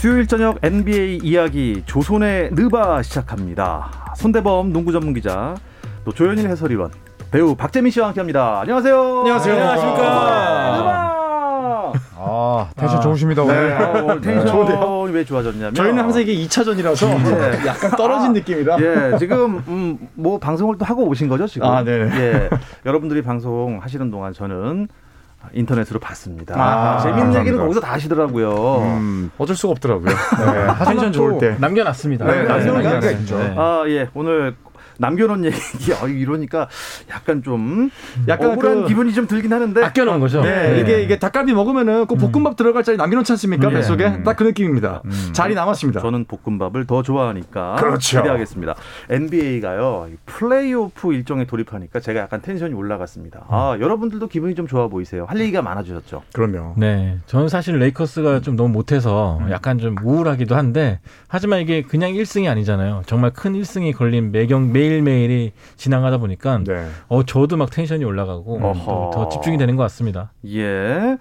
수요일 저녁 NBA 이야기 조선의 느바 시작합니다. 손대범 농구 전문 기자, 또 조현일 해설위원, 배우 박재민 씨와 함께합니다. 안녕하세요. 안녕하세요. 안녕하십니까. 느바. 텐션 좋으십니다. 오늘. 오늘 텐션이 왜 좋아졌냐면 저희는 항상 이게 2차전이라서 약간 떨어진 느낌이다. 예, 지금 뭐 방송을 또 하고 오신 거죠 지금? 아, 네. 예, 여러분들이 방송 하시는 동안 저는 인터넷으로 봤습니다. 재밌는 감사합니다. 얘기는 거기서 다 하시더라고요. 어쩔 수가 없더라고요. 네, 텐션 좋을 때 남겨놨습니다. 네, 남겨놨죠. 네. 아, 예, 오늘. 남겨놓은 얘기 이러니까 약간 좀 약간 억울한 기분이 좀 들긴 하는데 아껴놓은 거죠. 네, 네. 이게 닭갈비 먹으면은 꼭 볶음밥 들어갈 자리 남겨놓지 않습니까? 뱃속에 딱 그 느낌입니다. 자리 남았습니다. 저는 볶음밥을 더 좋아하니까 그렇죠. 기대하겠습니다. NBA가요 플레이오프 일정에 돌입하니까 제가 약간 텐션이 올라갔습니다. 아, 여러분들도 기분이 좀 좋아 보이세요? 할 얘기가 많아지셨죠? 그럼요. 네, 저는 사실 레이커스가 좀 너무 못해서 약간 좀 우울하기도 한데 하지만 이게 그냥 1승이 아니잖아요. 정말 큰 1승이 걸린 매일 매일이 지나가다 보니까 저도 막 텐션이 올라가고 더 집중이 되는 것 같습니다. 예.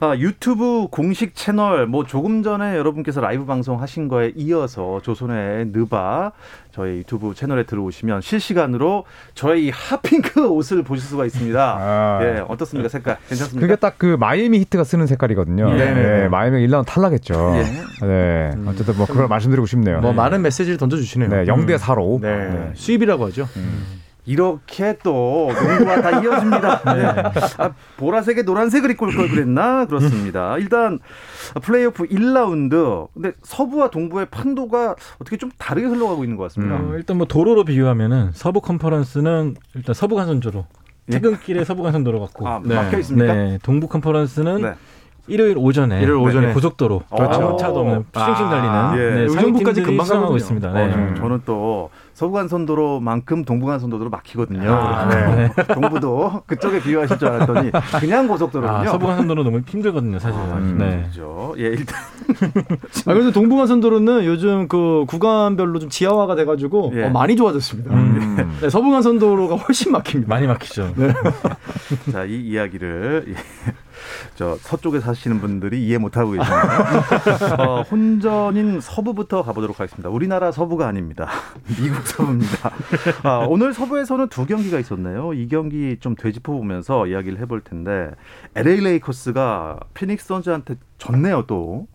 아, 유튜브 공식 채널 뭐 조금 전에 여러분께서 라이브 방송 하신 거에 이어서 조선의 느바 저희 유튜브 채널에 들어오시면 실시간으로 저희 핫핑크 옷을 보실 수가 있습니다. 예, 어떻습니까? 색깔 괜찮습니까? 그게 딱 그 마이애미 히트가 쓰는 색깔이거든요. 예. 네, 마이애미 1라운드 탈락했죠. 예. 네, 어쨌든 뭐 그걸 말씀드리고 싶네요. 뭐 많은 메시지를 던져주시네요. 네, 0-4로 네. 수입이라고 하죠. 이렇게 또 농구가 다 이어집니다. 네. 아, 보라색에 노란색을 입고 올 걸 그랬나? 그렇습니다. 일단 플레이오프 1라운드. 근데 서부와 동부의 판도가 어떻게 좀 다르게 흘러가고 있는 것 같습니다. 일단 뭐 도로로 비유하면은 서부 컨퍼런스는 일단 서부 간선도로 퇴근길에 서부 간선도로 같고 막혀 있습니까? 네. 동부 컨퍼런스는 일요일 오전에 고속도로 그렇죠. 차도 없는 슝슝 달리는 상인팀들이 수상하고 있습니다. 네. 저는 또 서부간선도로만큼 동부간선도로로 막히거든요. 동부도 그쪽에 비유하실 줄 알았더니 그냥 고속도로군요. 서부간선도로 너무 힘들거든요, 사실. 그렇죠. 예, 일단. 그래서 동부간선도로는 요즘 그 구간별로 좀 지하화가 돼가지고 많이 좋아졌습니다. 네, 서부간선도로가 훨씬 막힙니다. 많이 막히죠. 네. 자, 이 이야기를 저 서쪽에 사시는 분들이 이해 못하고 계십니다. 혼전인 서부부터 가보도록 하겠습니다. 우리나라 서부가 아닙니다. 미국 서부입니다. 아, 오늘 서부에서는 두 경기가 있었네요. 이 경기 좀 되짚어보면서 이야기를 해볼 텐데 LA 레이커스가 피닉스 선즈한테 졌네요 또.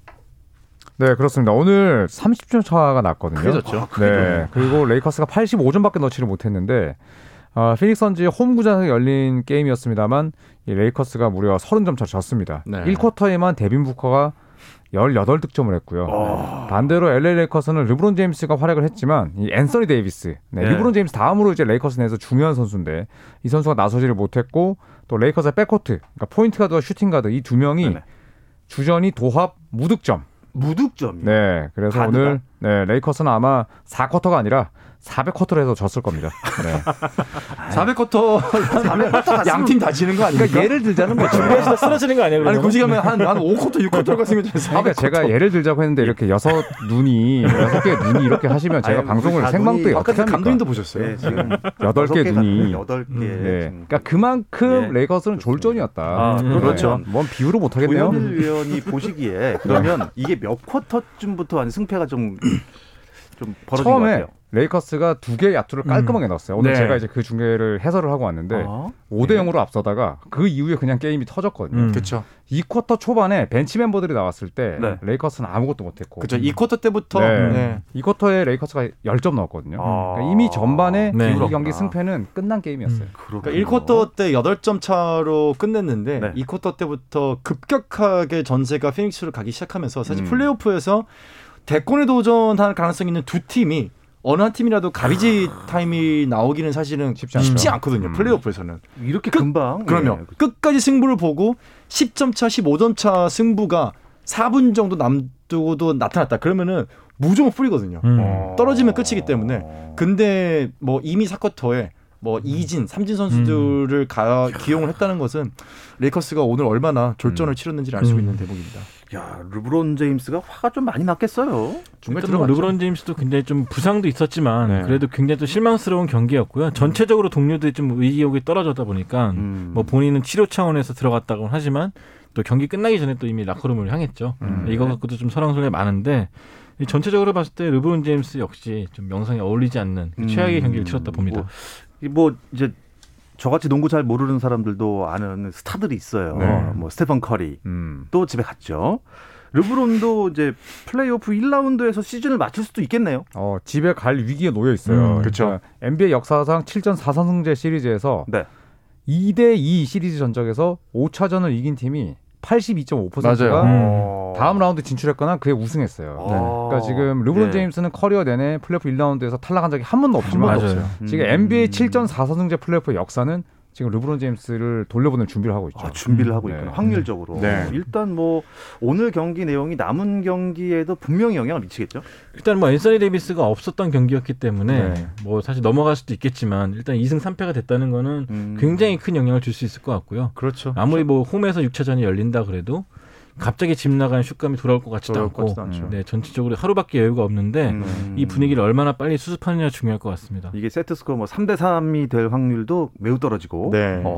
네, 그렇습니다. 오늘 30점 차가 났거든요. 그렇죠. 네, 그리고 레이커스가 85점밖에 넣지를 못했는데 피닉스 선즈의 홈 구장에서 열린 게임이었습니다만 이 레이커스가 무려 30점 차 졌습니다. 네. 1쿼터에만 데빈 부커가 18득점을 했고요. 반대로 LA 레이커스는 르브론 제임스가 활약을 했지만 이 앤서니 데이비스, 르브론 제임스 다음으로 이제 레이커스 내에서 중요한 선수인데 이 선수가 나서지를 못했고 또 레이커스의 백코트, 그러니까 포인트 가드와 슈팅 가드 이 두 명이 주전이 도합 무득점이요. 네, 그래서 가드가? 오늘 레이커스는 아마 4쿼터가 아니라 400쿼터로 해서 졌을 겁니다. 네. 400쿼터 양팀 다 지는 거 아니에요? 그러니까 예를 들자는 뭐 중간에서 쓰러지는 거 아니에요? 아니 굳이 가면 한 5쿼터, 6쿼터가 생겼잖아요. 그러니까 제가 예를 들자고 했는데 이렇게 6개의 눈이 이렇게 하시면 제가 방송을 생방송에 어떻게 합니까? 감독님도 보셨어요? 네, 지금 8개의 눈이. 8개. 네. 그러니까 그만큼 레이커스는 졸전이었다. 그렇죠. 뭔 비유를 못 하겠네요. 조현일 위원이 보시기에 그러면 이게 몇 쿼터쯤부터 한 승패가 좀 벌어진 것 같아요. 레이커스가 2개의 야투를 깔끔하게 넣었어요. 오늘 제가 이제 그 중계를 해설을 하고 왔는데 5-0으로 앞서다가 그 이후에 그냥 게임이 터졌거든요. 그렇죠. 2쿼터 초반에 벤치 멤버들이 나왔을 때 레이커스는 아무것도 못했고. 그렇죠. 2쿼터 때부터 2쿼터에 레이커스가 10점 넣었거든요. 그러니까 이미 전반에 이 경기 승패는 끝난 게임이었어요. 그러니까 1쿼터 때 8점 차로 끝냈는데 2쿼터 때부터 급격하게 전세가 피닉스로 가기 시작하면서 사실 플레이오프에서 대권에 도전할 가능성이 있는 두 팀이 어느 한 팀이라도 가비지 타임이 나오기는 사실은 쉽지 않거든요. 플레이오프에서는. 이렇게 금방. 그럼요. 끝까지 승부를 보고 10점 차, 15점 차 승부가 4분 정도 남두고도 나타났다. 그러면은 무조건 풀이거든요. 떨어지면 끝이기 때문에. 근데 뭐 이미 4쿼터에 뭐 2진, 3진 선수들을 기용을 했다는 것은 레이커스가 오늘 얼마나 졸전을 치렀는지를 알 수 있는 대목입니다. 야, 르브론 제임스가 화가 좀 많이 났겠어요. 중간에 르브론 제임스도 굉장히 좀 부상도 있었지만 그래도 굉장히 또 실망스러운 경기였고요. 전체적으로 동료들이 좀 의욕이 떨어졌다 보니까 뭐 본인은 치료 차원에서 들어갔다고는 하지만 또 경기 끝나기 전에 또 이미 라커룸을 향했죠. 이거 갖고도 좀 설왕설래 많은데 전체적으로 봤을 때 르브론 제임스 역시 좀 명성에 어울리지 않는 최악의 경기를 치렀다 봅니다. 뭐 이제 저같이 농구 잘 모르는 사람들도 아는 스타들이 있어요. 네. 뭐 스테펀 커리 또 집에 갔죠. 르브론도 이제 플레이오프 1라운드에서 시즌을 마칠 수도 있겠네요. 집에 갈 위기에 놓여 있어요. 그렇죠. 그러니까 NBA 역사상 7전 4선승제 시리즈에서 2대2 시리즈 전적에서 5차전을 이긴 팀이 82.5%가 다음 라운드 진출했거나 그에 우승했어요. 그러니까 지금 르브론 제임스는 커리어 내내 플레이오프 1라운드에서 탈락한 적이 한 번도 없지만 지금 NBA 7전 4선승제 플레이오프 역사는 지금 르브론 제임스를 돌려보낼 준비를 하고 있죠. 준비를 하고 있구나. 확률적으로. 일단 뭐 오늘 경기 내용이 남은 경기에도 분명히 영향을 미치겠죠. 일단 뭐 앤서니 데이비스가 없었던 경기였기 때문에 뭐 사실 넘어갈 수도 있겠지만 일단 2승 3패가 됐다는 거는 굉장히 큰 영향을 줄 수 있을 것 같고요. 그렇죠. 아무리 뭐 홈에서 6차전이 열린다 그래도 갑자기 집 나간 슛감이 돌아올 것 같지도 않고 전체적으로 하루밖에 여유가 없는데 이 분위기를 얼마나 빨리 수습하느냐 중요할 것 같습니다. 이게 세트스코어 뭐 3대3이 될 확률도 매우 떨어지고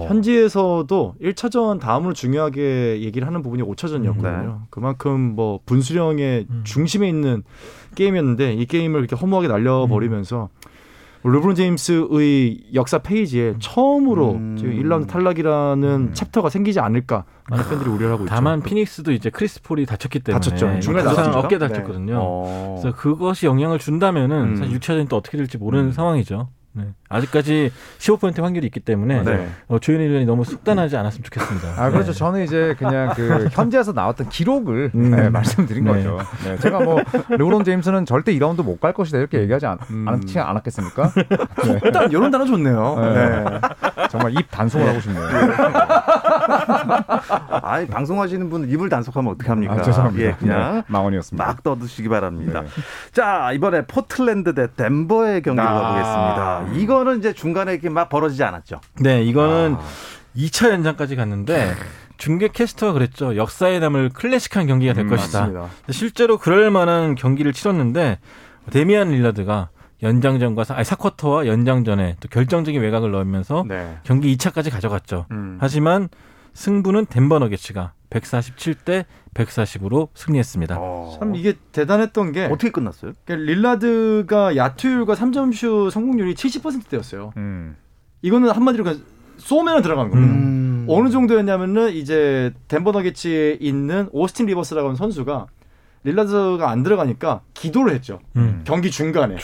현지에서도 1차전 다음으로 중요하게 얘기를 하는 부분이 5차전이었거든요. 그만큼 뭐 분수령의 중심에 있는 게임이었는데 이 게임을 이렇게 허무하게 날려버리면서 르브론 제임스의 역사 페이지에 처음으로 지금 1라운드 탈락이라는 챕터가 생기지 않을까 많은 팬들이 우려를 하고 있죠. 다만 피닉스도 이제 크리스 폴이 다쳤기 때문에 다쳤죠. 중간에 어깨 다쳤거든요. 그래서 그것이 영향을 준다면은 사실 6차전이 또 어떻게 될지 모르는 상황이죠. 아직까지 15% 확률이 있기 때문에 조현일 의원이 너무 속단하지 않았으면 좋겠습니다. 그렇죠. 저는 이제 그냥 그 현지에서 나왔던 기록을 말씀드린 거죠. 제가 뭐 르브론 제임스는 절대 2라운드 못 갈 것이다 이렇게 얘기하지 않았겠습니까? 일단 이런 단어 좋네요. 정말 입 단속을 하고 싶네요. 아니 방송하시는 분은 입을 단속하면 어떡합니까? 죄송합니다. 그냥 망언이었습니다. 막 떠드시기 바랍니다. 자, 이번에 포틀랜드 대 덴버의 경기로 가보겠습니다. 이거는 이제 중간에 이렇게 막 벌어지지 않았죠. 이거는 2차 연장까지 갔는데 중계 캐스터가 그랬죠. 역사에 남을 클래식한 경기가 될 것이다. 맞습니다. 실제로 그럴 만한 경기를 치렀는데 데미안 릴라드가 연장전과 4쿼터와 연장전에 또 결정적인 외곽을 넣으면서 경기 2차까지 가져갔죠. 하지만 승부는 덴버 너게츠가 147대 140으로 승리했습니다. 참 이게 대단했던 게 어떻게 끝났어요? 그러니까 릴라드가 야투율과 3점슛 성공률이 70%대였어요. 이거는 한마디로 그냥 쏘면 들어간 거예요. 어느 정도였냐면은 이제 덴버 너게츠에 있는 오스틴 리버스라고 하는 선수가 릴라드가 안 들어가니까 기도를 했죠. 경기 중간에.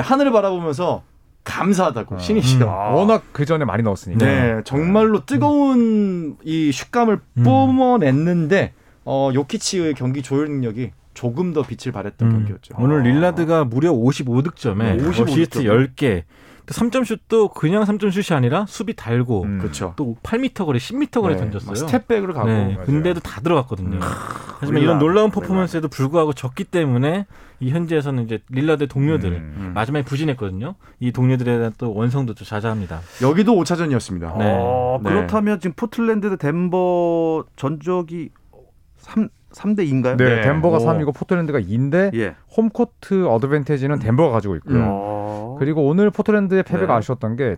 하늘을 바라보면서 감사하다고 신이시여. 워낙 그 전에 많이 넣었으니까. 정말로 뜨거운 이 슛감을 뿜어냈는데 요키치의 경기 조율 능력이 조금 더 빛을 발했던 경기였죠. 오늘 릴라드가 무려 55득점에 55득점. 10개. 3점슛도 그냥 3점슛이 아니라 수비 달고 또 8m 거리, 10m 거리 던졌어요. 스텝백으로 가고. 근데도 다 들어갔거든요. 하지만 이런 놀라운 퍼포먼스에도 불구하고 졌기 때문에 이 현지에서는 이제 릴라드의 동료들 마지막에 부진했거든요. 이 동료들에 대한 또 원성도 좀 자자합니다. 여기도 5차전이었습니다. 그렇다면 지금 포틀랜드 대 덴버 전적이 3대 2인가요? 덴버가 3이고 포틀랜드가 2인데 홈코트 어드밴티지는 덴버가 가지고 있고요. 그리고 오늘 포틀랜드의 패배가 아쉬웠던 게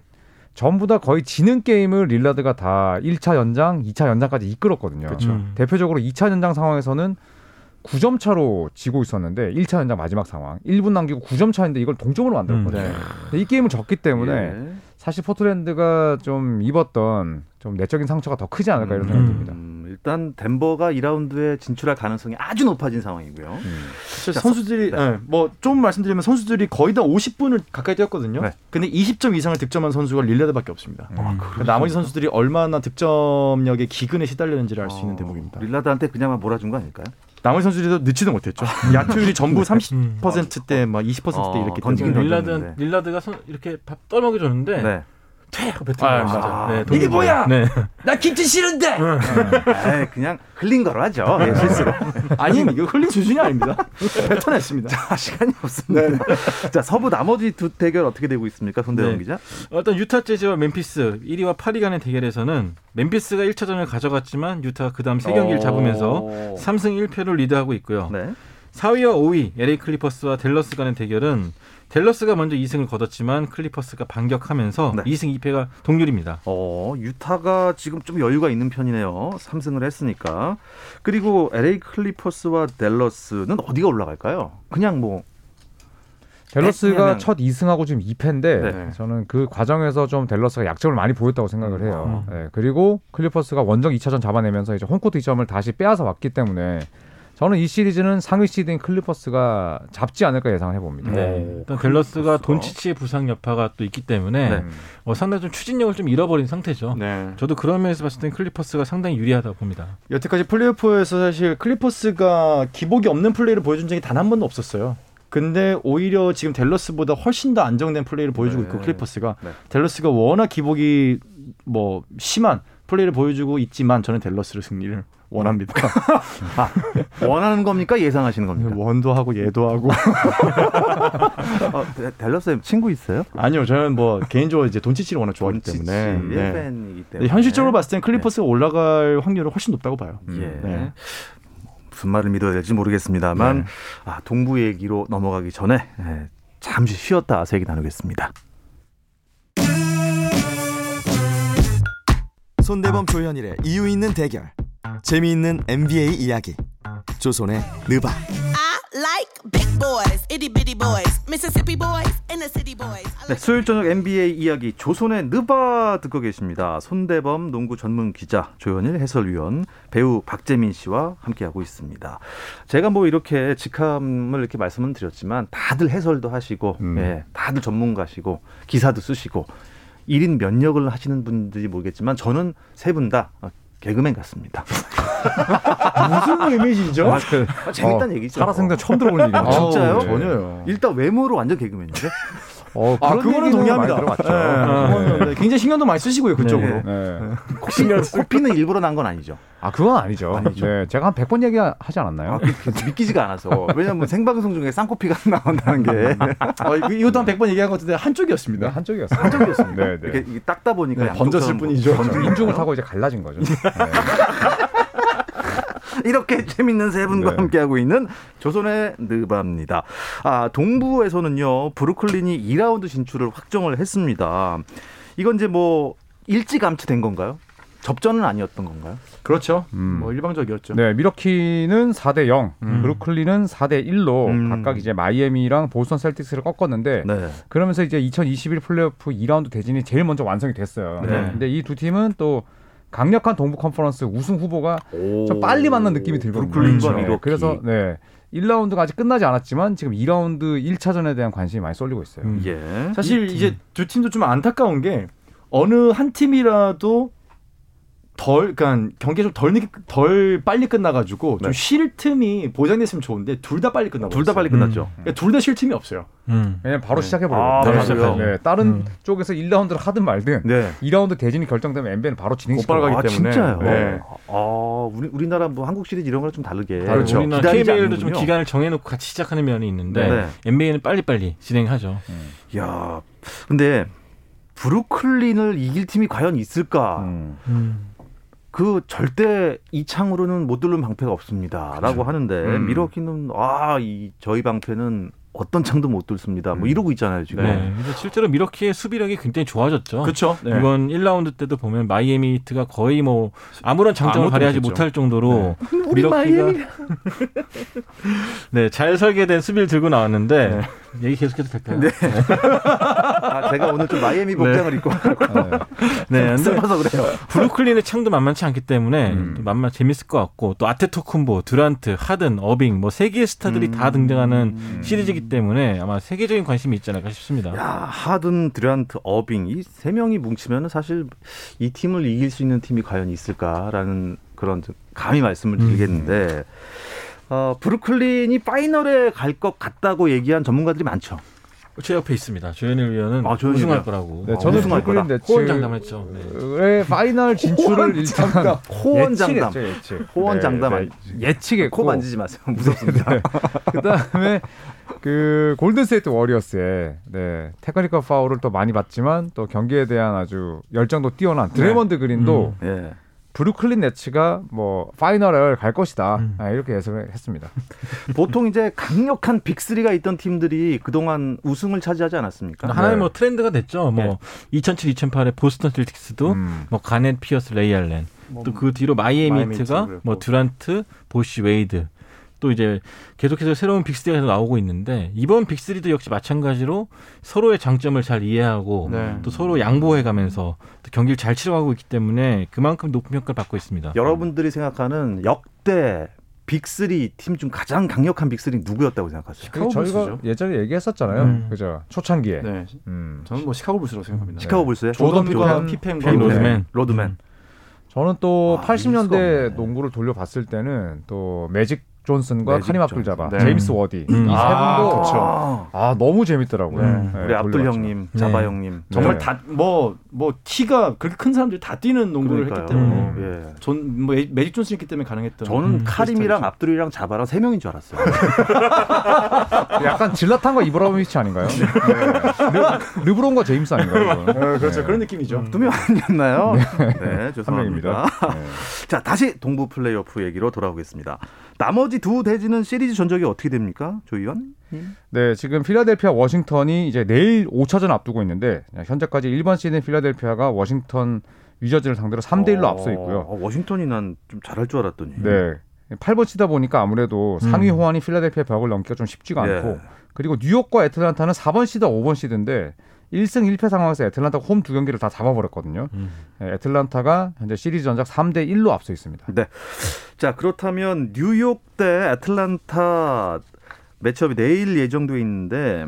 전부 다 거의 지는 게임을 릴라드가 다 1차 연장, 2차 연장까지 이끌었거든요. 대표적으로 2차 연장 상황에서는 9점 차로 지고 있었는데 1차 연장 마지막 상황 1분 남기고 9점 차인데 이걸 동점으로 만들었거든요. 이 게임을 졌기 때문에 사실 포틀랜드가 좀 입었던 좀 내적인 상처가 더 크지 않을까 이런 생각이 듭니다. 일단 덴버가 2라운드에 진출할 가능성이 아주 높아진 상황이고요. 선수들이 뭐 좀 말씀드리면 선수들이 거의 다 50분을 가까이 뛰었거든요. 근데 20점 이상을 득점한 선수가 릴라드밖에 없습니다. 그러니까 나머지 선수들이 얼마나 득점력의 기근에 시달렸는지를 알 수 있는 대목입니다. 릴라드한테 그냥만 몰아준 거 아닐까요? 나머지 선수들도 늦지도 못했죠. 야투율이 전부 30%대, 막 20%대 이렇게 던지는데 릴라드가 이렇게 밥 떨먹여 줬는데 퇴하고 뱉은 이게 뭐야? 나 김치 싫은데. 그냥 흘린 거로 하죠. 실수로. 아니 이거 흘린 수준이 아닙니다. 뱉어냈습니다. 자, 시간이 없습니다. 자, 서부 나머지 두 대결 어떻게 되고 있습니까, 손대범 기자? 일단 유타 재즈와 멤피스 1위와 8위 간의 대결에서는 멤피스가 1차전을 가져갔지만 유타가 그 다음 3경기를 잡으면서 3승 1패로 리드하고 있고요. 4위와 5위 LA 클리퍼스와 댈러스 간의 대결은 댈러스가 먼저 2승을 거뒀지만 클리퍼스가 반격하면서 네. 2승 2패가 동률입니다. 유타가 지금 좀 여유가 있는 편이네요. 3승을 했으니까. 그리고 LA 클리퍼스와 댈러스는 어디가 올라갈까요? 그냥 뭐 댈러스가 첫 2승하고 지금 2패인데 네. 저는 그 과정에서 좀 댈러스가 약점을 많이 보였다고 생각을 해요. 네. 그리고 클리퍼스가 원정 2차전 잡아내면서 이제 홈코트 2점을 다시 빼앗아 왔기 때문에 저는 이 시리즈는 상위 시드인 클리퍼스가 잡지 않을까 예상해 봅니다. 네. 일단 댈러스가 돈치치의 부상 여파가 또 있기 때문에 네. 상당히 좀 추진력을 좀 잃어버린 상태죠. 네. 저도 그런 면에서 봤을 때 클리퍼스가 상당히 유리하다고 봅니다. 여태까지 플레이오프에서 사실 클리퍼스가 기복이 없는 플레이를 보여준 적이 단 한 번도 없었어요. 근데 오히려 지금 댈러스보다 훨씬 더 안정된 플레이를 보여주고 있고 클리퍼스가 네. 댈러스가 워낙 기복이 뭐 심한 플레이를 보여주고 있지만 저는 댈러스를 승리를 원합니다. 원하는 겁니까? 예상하시는 겁니까? 원도 하고 예도 하고. 댈러스에 친구 있어요? 아니요, 저는 뭐 개인적으로 이제 돈치치를 워낙 좋아하기 때문에. 네. 팬이기 때문에. 현실적으로 봤을 땐 클리퍼스가 네. 올라갈 확률이 훨씬 높다고 봐요. 예. 네. 무슨 말을 믿어야 될지 모르겠습니다만 네. 동부 얘기로 넘어가기 전에 잠시 쉬었다 와서 얘기 나누겠습니다. 손대범 조현일의 이유 있는 대결. 재미있는 NBA 이야기. 조선의 느바. 네, 수요일 저녁 NBA 이야기 조선의 느바 듣고 계십니다. 손대범 농구 전문 기자, 조현일 해설위원, 배우 박재민 씨와 함께하고 있습니다. 제가 뭐 이렇게 직함을 이렇게 말씀은 드렸지만 다들 해설도 하시고 예, 다들 전문가시고 기사도 쓰시고 1인 면역을 하시는 분들이 모르겠지만 저는 세 분 다 개그맨 같습니다. 무슨 이미지죠? 재밌다는 얘기죠. 살아생전 처음 들어보는 얘기예요. 진짜요? 네. 전혀요. 일단 외모로 완전 개그맨인데. 그거는 동의합니다. 네. 네. 굉장히 신경도 많이 쓰시고요 그쪽으로. 네. 네. 코피는 일부러 난 건 아니죠. 그건 아니죠. 네. 제가 한 100번 얘기하지 않았나요? 믿기지가 않아서. 왜냐하면 생방송 중에 쌍코피가 나온다는 게. 이것도 한 100번 얘기한 것 같은데 한쪽이었습니다. 한쪽이었습니다. 네, 네. 이렇게 닦다 보니까 네, 번졌을 뿐이죠. 인중을 타고 이제 갈라진 거죠. 네. 이렇게 재밌는 세 분과 네. 함께하고 있는 조선의 느바입니다. 동부에서는요, 브루클린이 2라운드 진출을 확정을 했습니다. 이건 이제 뭐 일찌감치 된 건가요? 접전은 아니었던 건가요? 그렇죠. 뭐 일방적이었죠. 네, 밀워키는 4대 0, 브루클린은 4대 1로 각각 이제 마이애미랑 보스턴 셀틱스를 꺾었는데 네. 그러면서 이제 2021 플레이오프 2라운드 대진이 제일 먼저 완성이 됐어요. 네. 근데 이 두 팀은 또 강력한 동부 컨퍼런스 우승 후보가 좀 빨리 만난 느낌이 들거든요. 브루클린과 그래서 네, 1라운드가 아직 끝나지 않았지만 지금 2라운드 1차전에 대한 관심이 많이 쏠리고 있어요. 예. 사실 이제 두 팀도 좀 안타까운 게 어느 한 팀이라도 그러니까 경기가 좀 덜 빨리 끝나가지고 좀 쉴 틈이 보장됐으면 좋은데 둘 다 빨리 끝나고 둘 다 빨리 끝났죠. 그러니까 둘 다 쉴 틈이 없어요. 그냥 바로 시작해버려요. 네, 다른 쪽에서 1라운드를 하든 말든 2라운드 대진이 결정되면 NBA는 바로 진행시켜요. 진짜요? 네. 우리나라 뭐 한국 시리즈 이런 거랑 좀 다르게 그렇죠. 우리나라 KBL도 좀 기간을 정해놓고 같이 시작하는 면이 있는데 네. NBA는 빨리 진행하죠. 이야, 근데 브루클린을 이길 팀이 과연 있을까? 그 절대 이 창으로는 못 뚫는 방패가 없습니다라고 하는데 밀워키는 저희 방패는 어떤 창도 못 뚫습니다. 뭐 이러고 있잖아요 지금. 네, 그래서 실제로 밀워키의 수비력이 굉장히 좋아졌죠. 그렇죠. 네. 이번 1라운드 때도 보면 마이애미 히트가 거의 뭐 아무런 장점을 발휘하지 못할 정도로 네. 우리 마이애미가 네, 잘 설계된 수비를 들고 나왔는데 네. 얘기 계속해도 될까요? 네. 제가 오늘 좀 마이애미 복장을 입고 네, 슬퍼서 그래요. 브루클린의 창도 만만치 않기 때문에 재밌을 것 같고 또 아테토쿤보, 듀란트, 하든, 어빙 뭐 세 개의 스타들이 다 등장하는 시리즈이기 때문에 아마 세계적인 관심이 있지 않을까 싶습니다. 야, 하든, 듀란트, 어빙 이 세 명이 뭉치면 사실 이 팀을 이길 수 있는 팀이 과연 있을까라는 그런 감히 말씀을 드리겠는데 브루클린이 파이널에 갈 것 같다고 얘기한 전문가들이 많죠. 제 옆에 있습니다. 조현일 위원은 우승할 거라고. 네, 저는 우승할 거다. 호언장담했죠. 네. 파이널 진출을 일단 호언장담. 호언장담. 예측에 코 만지지 마세요. 무섭습니다. 네. 그다음에 골든스테이트 워리어스의 테크니컬 파울을 또 많이 받지만 또 경기에 대한 아주 열정도 뛰어난 드래먼드 그린도 브루클린 네츠가 뭐 파이널을 갈 것이다. 이렇게 예상을 했습니다. 보통 이제 강력한 빅3가 있던 팀들이 그동안 우승을 차지하지 않았습니까? 하나의 뭐 트렌드가 됐죠. 뭐 2007, 2008에 보스턴 셀틱스도 뭐 가넷, 피어스, 레이 알렌. 뭐, 또 그 뒤로 마이애미트가 뭐 듀란트, 보쉬, 웨이드. 또 이제 계속해서 새로운 빅3가 나오고 있는데 이번 빅3도 역시 마찬가지로 서로의 장점을 잘 이해하고 또 서로 양보해가면서 또 경기를 잘 치러가고 있기 때문에 그만큼 높은 평가를 받고 있습니다. 여러분들이 생각하는 역대 빅3 팀 중 가장 강력한 빅3 누구였다고 생각하세요? 시카고 불스죠. 예전에 얘기했었잖아요. 그죠? 초창기에. 네. 저는 뭐 시카고 불스라고 생각합니다. 시카고 불스요? 조던 피펜과 로드맨. 저는 또 80년대 농구를 돌려봤을 때는 또 매직 존슨과 카림 압둘자바, 제임스 워디 이 세 분도 너무 재밌더라고요. 네, 우리 압둘 형님, 자바 형님 정말 다 뭐 키가 그렇게 큰 사람들이 다 뛰는 농구를 했기 때문에 전 뭐 매직 존슨이기 때문에 가능했던. 저는 카림이랑 압둘이랑 자바랑 세 명인 줄 알았어요. 약간 질라탄과 이브라모비치 아닌가요? 르브론과 제임스 아닌가요? 그렇죠, 그런 느낌이죠. 두 명 아니었나요? 네, 죄송합니다. 자, 다시 동부 플레이오프 얘기로 돌아오겠습니다. 나머지 두 대지는 시리즈 전적이 어떻게 됩니까? 조 의원? 네, 지금 필라델피아, 워싱턴이 이제 내일 5차전 앞두고 있는데 현재까지 1번 시즌 필라델피아가 워싱턴 위저즈를 상대로 3-1로 앞서 있고요. 워싱턴이 난 좀 잘할 줄 알았더니. 네. 8번 치다 보니까 아무래도 상위 호환이 필라델피아 벽을 넘기가 좀 쉽지가 않고 그리고 뉴욕과 애틀란타는 4번 시드, 5번 시드인데 1승 1패 상황에서 애틀란타가 홈 두 경기를 다 잡아버렸거든요. 애틀란타가 현재 시리즈 전적 3-1로 앞서 있습니다. 네. 자, 그렇다면 뉴욕 대 애틀란타 매치업이 내일 예정돼 있는데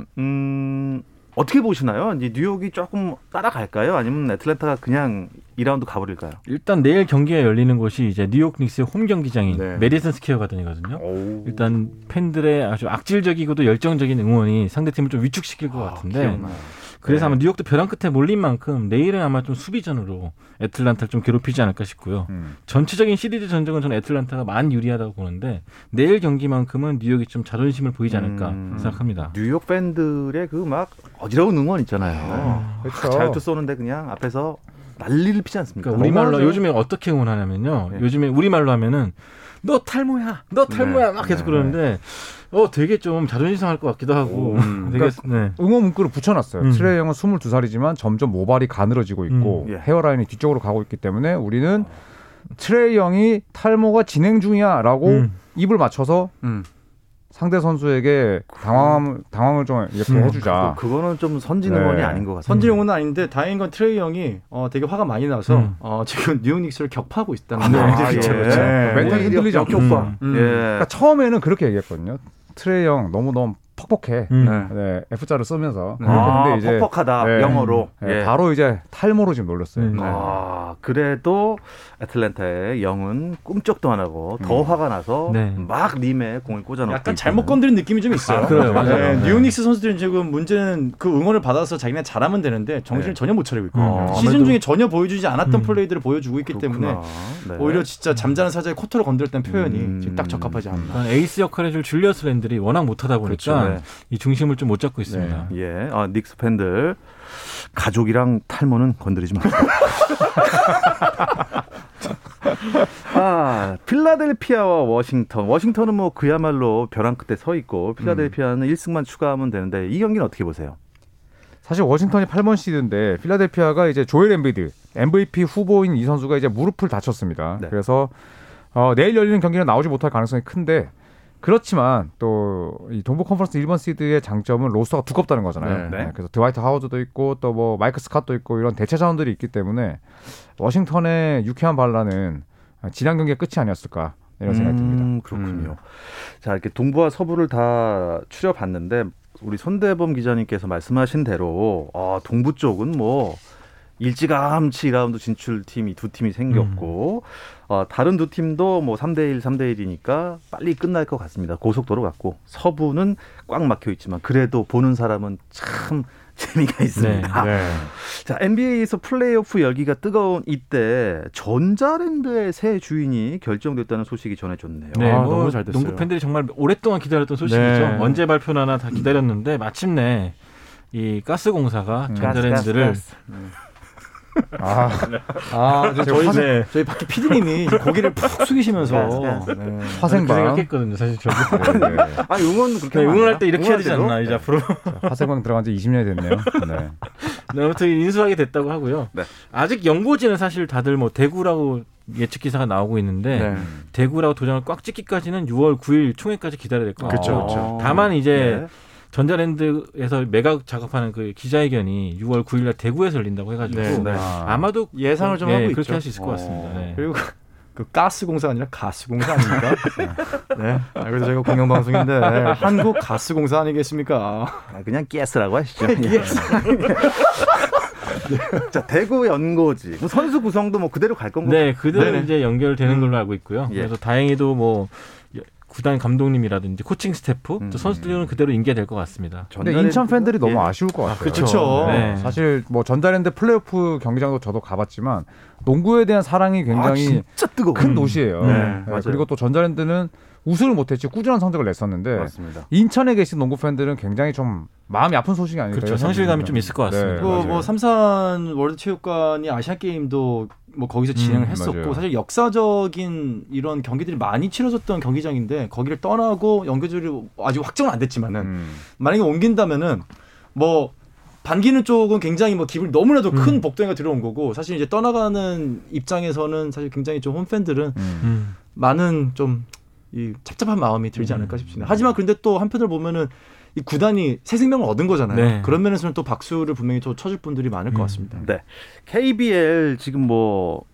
어떻게 보시나요? 이제 뉴욕이 조금 따라갈까요? 아니면 애틀랜타가 그냥 2라운드 가버릴까요? 일단 내일 경기가 열리는 곳이 이제 뉴욕 닉스의 홈 경기장인 메디슨 스퀘어 가든이거든요. 일단 팬들의 아주 악질적이고도 열정적인 응원이 상대팀을 좀 위축시킬 것 같은데 그래서 아마 뉴욕도 벼랑 끝에 몰린 만큼 내일은 아마 좀 수비전으로 애틀란타를 좀 괴롭히지 않을까 싶고요. 전체적인 시리즈 전적은 저는 애틀란타가 많이 유리하다고 보는데 내일 경기만큼은 뉴욕이 좀 자존심을 보이지 않을까 생각합니다. 뉴욕 팬들의 그 막 어지러운 응원 있잖아요. 그렇죠. 자유투 쏘는데 그냥 앞에서 난리를 피지 않습니까? 그러니까 우리말로 요즘에 어떻게 응원하냐면요. 요즘에 우리말로 하면은 너 탈모야, 너 탈모야 막 계속 그러는데 되게 좀 자존심 상할 것 같기도 하고 되게, 그러니까 응원 문구를 붙여놨어요. 트레이 형은 22살이지만 점점 모발이 가늘어지고 있고 헤어라인이 뒤쪽으로 가고 있기 때문에 우리는 트레이 형이 탈모가 진행 중이야 라고 입을 맞춰서 상대 선수에게 당황을 좀 이렇게 해주자. 그거는 좀 선진 응원이 아닌 것 같아요. 선진 응원은 아닌데 다행인 건 트레이 형이 되게 화가 많이 나서 지금 뉴욕 닉스를 격파하고 있다는 거예요. 멘탈이 흔들리지 않고. 그러니까 처음에는 그렇게 얘기했거든요. 트레이 형 너무 퍽퍽해. F자를 쓰면서. 근데 이제 퍽퍽하다. 영어로. 바로 이제 탈모로 지금 놀렸어요. 그래도 애틀랜타의 영은 꿈쩍도 안 하고 더 화가 나서 막 림에 공을 꽂아놓고. 약간 잘못 건드린 느낌이 좀 있어요. 그래요. 맞아요. 뉴닉스 선수들은 지금 문제는 그 응원을 받아서 자기네 잘하면 되는데 정신을 전혀 못 차리고 있고 시즌 중에 전혀 보여주지 않았던 플레이들을 보여주고 있기 때문에 오히려 진짜 잠자는 사자의 코트를 건드렸다는 표현이 지금 딱 적합하지 않나. 에이스 역할을 줄 줄리어스 랜들이 워낙 못하다 보니까 이 중심을 좀 못 잡고 있습니다. 닉스 팬들 가족이랑 탈모는 건드리지 마세요. 필라델피아와 워싱턴은 뭐 그야말로 벼랑 끝에 서 있고 필라델피아는 1승만 추가하면 되는데 이 경기는 어떻게 보세요? 사실 워싱턴이 8번 시드인데 필라델피아가 이제 조엘 엠비드 MVP 후보인 이 선수가 이제 무릎을 다쳤습니다. 그래서 내일 열리는 경기는 나오지 못할 가능성이 큰데. 그렇지만 또 이 동부 컨퍼런스 1번 시드의 장점은 로스터가 두껍다는 거잖아요. 그래서 드와이트 하워드도 있고 또 뭐 마이크 스캇도 있고 이런 대체 자원들이 있기 때문에 워싱턴의 유쾌한 반란은 지난 경기의 끝이 아니었을까 이런 생각이 듭니다. 그렇군요. 자, 이렇게 동부와 서부를 다 추려봤는데 우리 손대범 기자님께서 말씀하신 대로 동부 쪽은 뭐 일찌감치 2라운드 진출팀이 두 팀이 생겼고 다른 두 팀도 뭐 3-1, 3-1이니까 빨리 끝날 것 같습니다. 고속도로 같고 서부는 꽉 막혀 있지만 그래도 보는 사람은 참 재미가 있습니다. 자, NBA에서 플레이오프 열기가 뜨거운 이때 전자랜드의 새 주인이 결정됐다는 소식이 전해졌네요. 너무 잘 됐어요. 농구 팬들이 정말 오랫동안 기다렸던 소식이죠. 언제 발표나나 다 기다렸는데 마침내 이 가스공사가 전자랜드를 저희 밖에 PD님이 고개를 푹 숙이시면서 네. 화생방 생각했거든요 사실 저도. 네. 아 응원 그렇게 네, 응원할 때 이렇게 해야 되지 않나 이제 네. 앞으로. 화생방 들어간 지 20년이 됐네요. 네. 네, 아무튼 인수하게 됐다고 하고요. 네. 아직 연고지는 사실 다들 뭐 대구라고 예측 기사가 나오고 있는데 네. 대구라고 도장을 꽉 찍기까지는 6월 9일 총회까지 기다려야 될 것 같아요. 그렇죠. 다만 이제. 네. 전자랜드에서 매각 작업하는 그 기자회견이 6월 9일날 대구에서 열린다고 해가지고 네, 네. 아마도 예상을 좀 네, 하고 그렇게 있죠. 그렇게 할 수 있을 것 같습니다. 네. 그리고 그 가스공사 아니라 가스공사 아닙니까? 네. 아, 그래서 저희가 공영방송인데 네. 한국 가스공사 아니겠습니까? 아, 그냥 가스라고 하시죠. 자 대구 연고지 뭐 선수 구성도 뭐 그대로 갈 건가요? 네, 그대로 네네. 이제 연결되는 걸로 알고 있고요. 예. 그래서 다행히도 뭐. 구단 감독님이라든지 코칭 스태프, 또 선수들은 그대로 인계될 것 같습니다. 근데 인천 팬들이 너무 예. 아쉬울 것 같아요. 아, 그렇죠. 네. 사실 뭐 전자랜드 플레이오프 경기장도 저도 가봤지만 농구에 대한 사랑이 굉장히 큰 도시예요. 네, 네. 그리고 또 전자랜드는 우승을 못했지 꾸준한 성적을 냈었는데 맞습니다. 인천에 계신 농구 팬들은 굉장히 좀 마음이 아픈 소식이 아닐까요? 그렇죠. 상실감이 좀 있을 것 같습니다. 네, 그리고 뭐 삼산 월드체육관이 아시안게임도 뭐 거기서 진행을 했었고 맞아요. 사실 역사적인 이런 경기들이 많이 치러졌던 경기장인데 거기를 떠나고 연결지를 아직 확정은 안 됐지만은 만약에 옮긴다면은 뭐 반기는 쪽은 굉장히 뭐 기분이 너무나도 큰 복덩이가 들어온 거고 사실 이제 떠나가는 입장에서는 사실 굉장히 좀 홈팬들은 많은 좀 이 찹찹한 마음이 들지 않을까 싶습니다. 하지만 근데 또 한편으로 보면은 이 구단이 새 생명을 얻은 거잖아요. 네. 그런 면에서는 또 박수를 분명히 또 쳐줄 분들이 많을 것 같습니다. 네. KBL 지금 뭐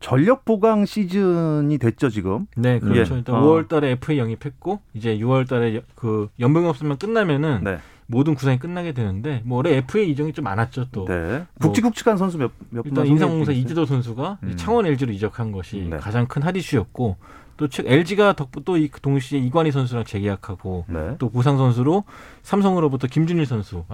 전력 보강 시즌이 됐죠 지금. 네, 그렇죠. 예. 일단 5월달에 FA 영입했고 이제 6월달에 그 연봉 없으면 끝나면은. 네. 모든 구상이 끝나게 되는데 뭐 올해 FA 이적이 좀 많았죠 또. 네. 굵직굵직한 선수 몇 분. 일단 인삼공사 이재도 선수가 창원 LG로 이적한 것이 네. 가장 큰 핫 이슈였고 또 LG가 또 동시에 이관희 선수랑 재계약하고 네. 또 보상 선수로 삼성으로부터 김준일 선수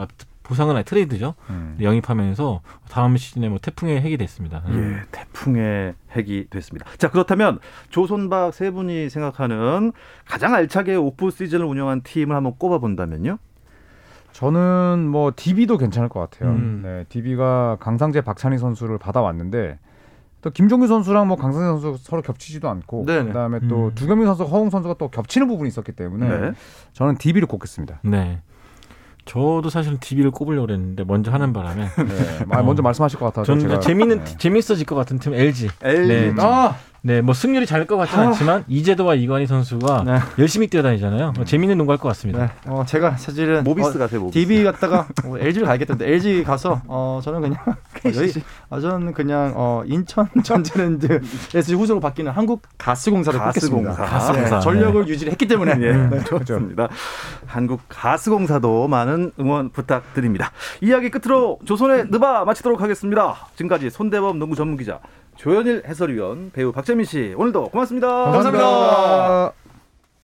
보상은 아니 트레이드죠 영입하면서 다음 시즌에 뭐 태풍의 핵이 됐습니다. 예, 태풍의 핵이 됐습니다. 자 그렇다면 조선박 세 분이 생각하는 가장 알차게 오프 시즌을 운영한 팀을 한번 꼽아본다면요? 저는 뭐 DB도 괜찮을 것 같아요. 네, DB가 강상재, 박찬희 선수를 받아왔는데 또 김종규 선수랑 뭐 강상재 선수 서로 겹치지도 않고 네네. 그다음에 또 두겸민 선수, 허웅 선수가 또 겹치는 부분이 있었기 때문에 네. 저는 DB를 꼽겠습니다. 네, 저도 사실은 DB를 꼽으려고 했는데 먼저 하는 바람에 네, 먼저 말씀하실 것 같아서 저는 재밌는 네. 재밌어질 것 같은 팀 LG. 네, 아! 네, 뭐 승률이 잘할 것 같지는 않지만 이재도와 이관희 선수가 네. 열심히 뛰어다니잖아요. 재밌는 농구할 것 같습니다. 네. 제가 사실은 모비스 같아요. DB 갔다가 LG를 가야겠던데 LG 가서 저는 그냥 저는 그냥 인천 전자랜드에서 후속으로 바뀌는 한국 가스공사를 뽑겠습니다. 가스공사. 네. 전력을 유지했기 때문에 네. 좋습니다. 한국 가스공사도 많은 응원 부탁드립니다. 이야기 끝으로 조선의 느바 마치도록 하겠습니다. 지금까지 손대범 농구 전문기자. 조현일 해설위원, 배우 박재민 씨 오늘도 고맙습니다. 감사합니다.